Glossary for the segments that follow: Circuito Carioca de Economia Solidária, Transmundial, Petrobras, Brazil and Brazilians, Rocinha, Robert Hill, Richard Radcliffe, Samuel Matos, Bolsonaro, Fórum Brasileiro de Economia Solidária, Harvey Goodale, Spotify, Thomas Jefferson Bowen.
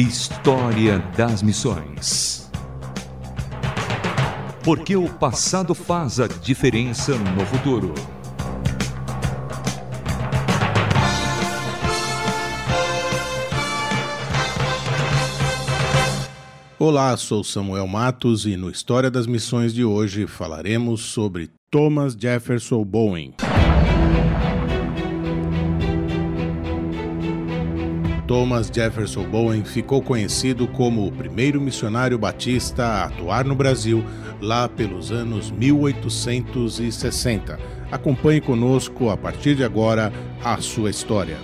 História das Missões. Porque o passado faz a diferença no futuro. Olá, sou Samuel Matos e no História das Missões de hoje falaremos sobre Thomas Jefferson Bowen. Thomas Jefferson Bowen ficou conhecido como o primeiro missionário batista a atuar no Brasil lá pelos anos 1860. Acompanhe conosco, a partir de agora, a sua história.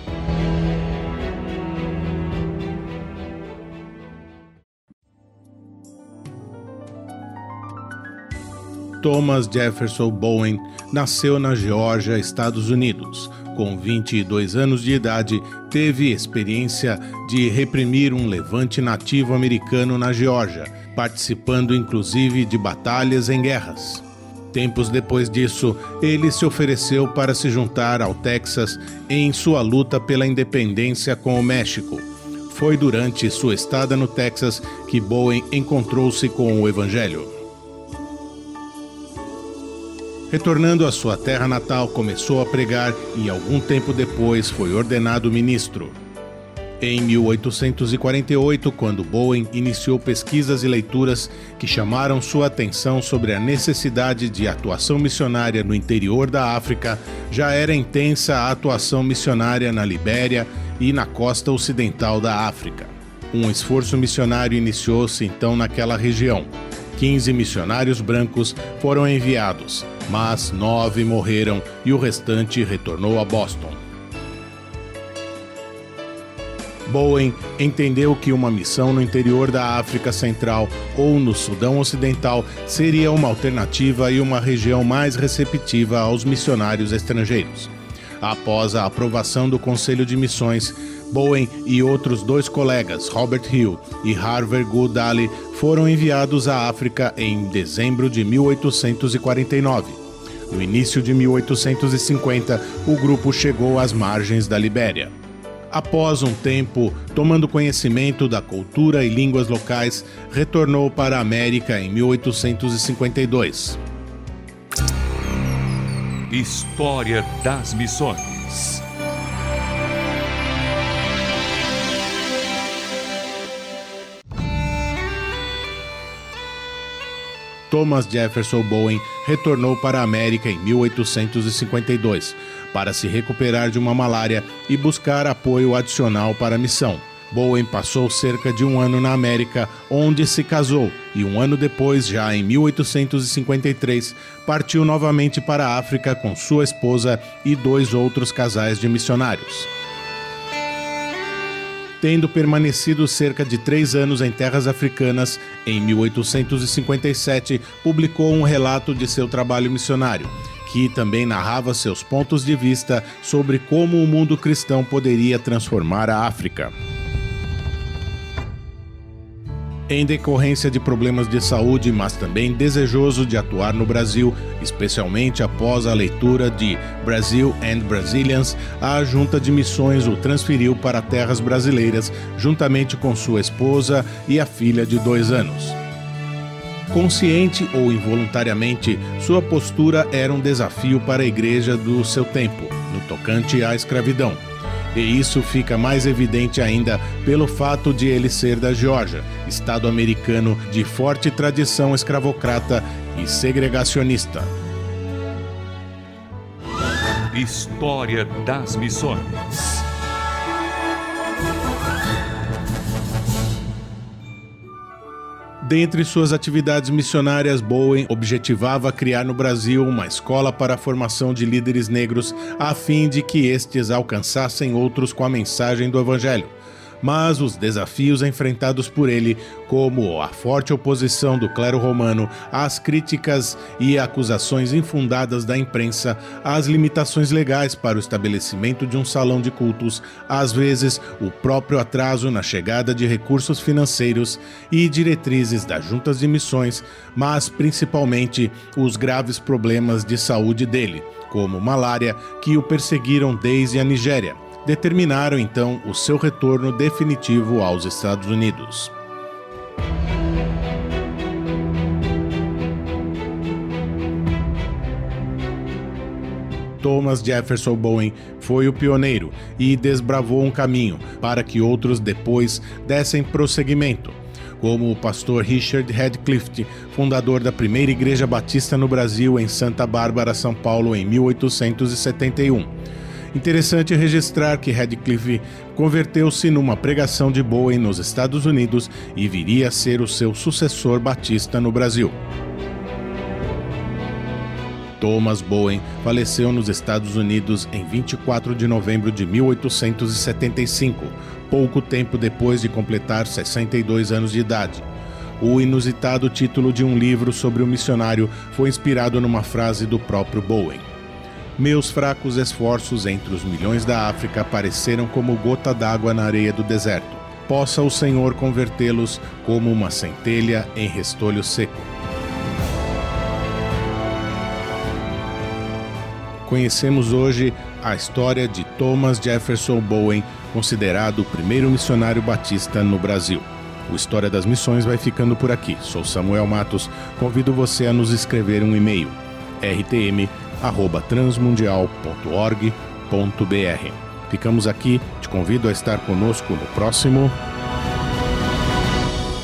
Thomas Jefferson Bowen nasceu na Geórgia, Estados Unidos. Com 22 anos de idade, teve experiência de reprimir um levante nativo americano na Geórgia, participando inclusive de batalhas em guerras. Tempos depois disso, ele se ofereceu para se juntar ao Texas em sua luta pela independência com o México. Foi durante sua estada no Texas que Bowen encontrou-se com o Evangelho. Retornando à sua terra natal, começou a pregar e algum tempo depois foi ordenado ministro. Em 1848, quando Bowen iniciou pesquisas e leituras que chamaram sua atenção sobre a necessidade de atuação missionária no interior da África, já era intensa a atuação missionária na Libéria e na costa ocidental da África. Um esforço missionário iniciou-se então naquela região. 15 missionários brancos foram enviados, mas 9 morreram e o restante retornou a Boston. Bowen entendeu que uma missão no interior da África Central ou no Sudão Ocidental seria uma alternativa e uma região mais receptiva aos missionários estrangeiros. Após a aprovação do Conselho de Missões, Bowen e outros 2 colegas, Robert Hill e Harvey Goodale, foram enviados à África em dezembro de 1849. No início de 1850, o grupo chegou às margens da Libéria. Após um tempo, tomando conhecimento da cultura e línguas locais, retornou para a América em 1852. História das Missões. Thomas Jefferson Bowen retornou para a América em 1852 para se recuperar de uma malária e buscar apoio adicional para a missão. Bowen passou cerca de um ano na América, onde se casou, e um ano depois, já em 1853, partiu novamente para a África com sua esposa e 2 outros casais de missionários. Tendo permanecido cerca de 3 anos em terras africanas, em 1857 publicou um relato de seu trabalho missionário, que também narrava seus pontos de vista sobre como o mundo cristão poderia transformar a África. Em decorrência de problemas de saúde, mas também desejoso de atuar no Brasil, especialmente após a leitura de Brazil and Brazilians, a Junta de Missões o transferiu para terras brasileiras, juntamente com sua esposa e a filha de 2 anos. Consciente ou involuntariamente, sua postura era um desafio para a igreja do seu tempo, no tocante à escravidão. E isso fica mais evidente ainda pelo fato de ele ser da Geórgia, estado americano de forte tradição escravocrata e segregacionista. História das Missões. Dentre suas atividades missionárias, Bowen objetivava criar no Brasil uma escola para a formação de líderes negros, a fim de que estes alcançassem outros com a mensagem do Evangelho. Mas os desafios enfrentados por ele, como a forte oposição do clero romano, as críticas e acusações infundadas da imprensa, as limitações legais para o estabelecimento de um salão de cultos, às vezes o próprio atraso na chegada de recursos financeiros e diretrizes das juntas de missões, mas principalmente os graves problemas de saúde dele, como malária, que o perseguiram desde a Nigéria, determinaram então o seu retorno definitivo aos Estados Unidos. Thomas Jefferson Bowen foi o pioneiro e desbravou um caminho para que outros depois dessem prosseguimento, como o pastor Richard Radcliffe, fundador da primeira igreja batista no Brasil em Santa Bárbara, São Paulo, em 1871. Interessante registrar que Radcliffe converteu-se numa pregação de Bowen nos Estados Unidos e viria a ser o seu sucessor batista no Brasil. Thomas Bowen faleceu nos Estados Unidos em 24 de novembro de 1875, pouco tempo depois de completar 62 anos de idade. O inusitado título de um livro sobre o missionário foi inspirado numa frase do próprio Bowen. Meus fracos esforços entre os milhões da África pareceram como gota d'água na areia do deserto. Possa o Senhor convertê-los como uma centelha em restolho seco. Conhecemos hoje a história de Thomas Jefferson Bowen, considerado o primeiro missionário batista no Brasil. O História das Missões vai ficando por aqui. Sou Samuel Matos, convido você a nos escrever um e-mail, rtm@transmundial.org.br. Ficamos aqui, te convido a estar conosco no próximo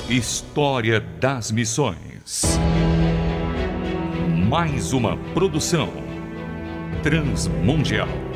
História das Missões. Mais uma produção Transmundial.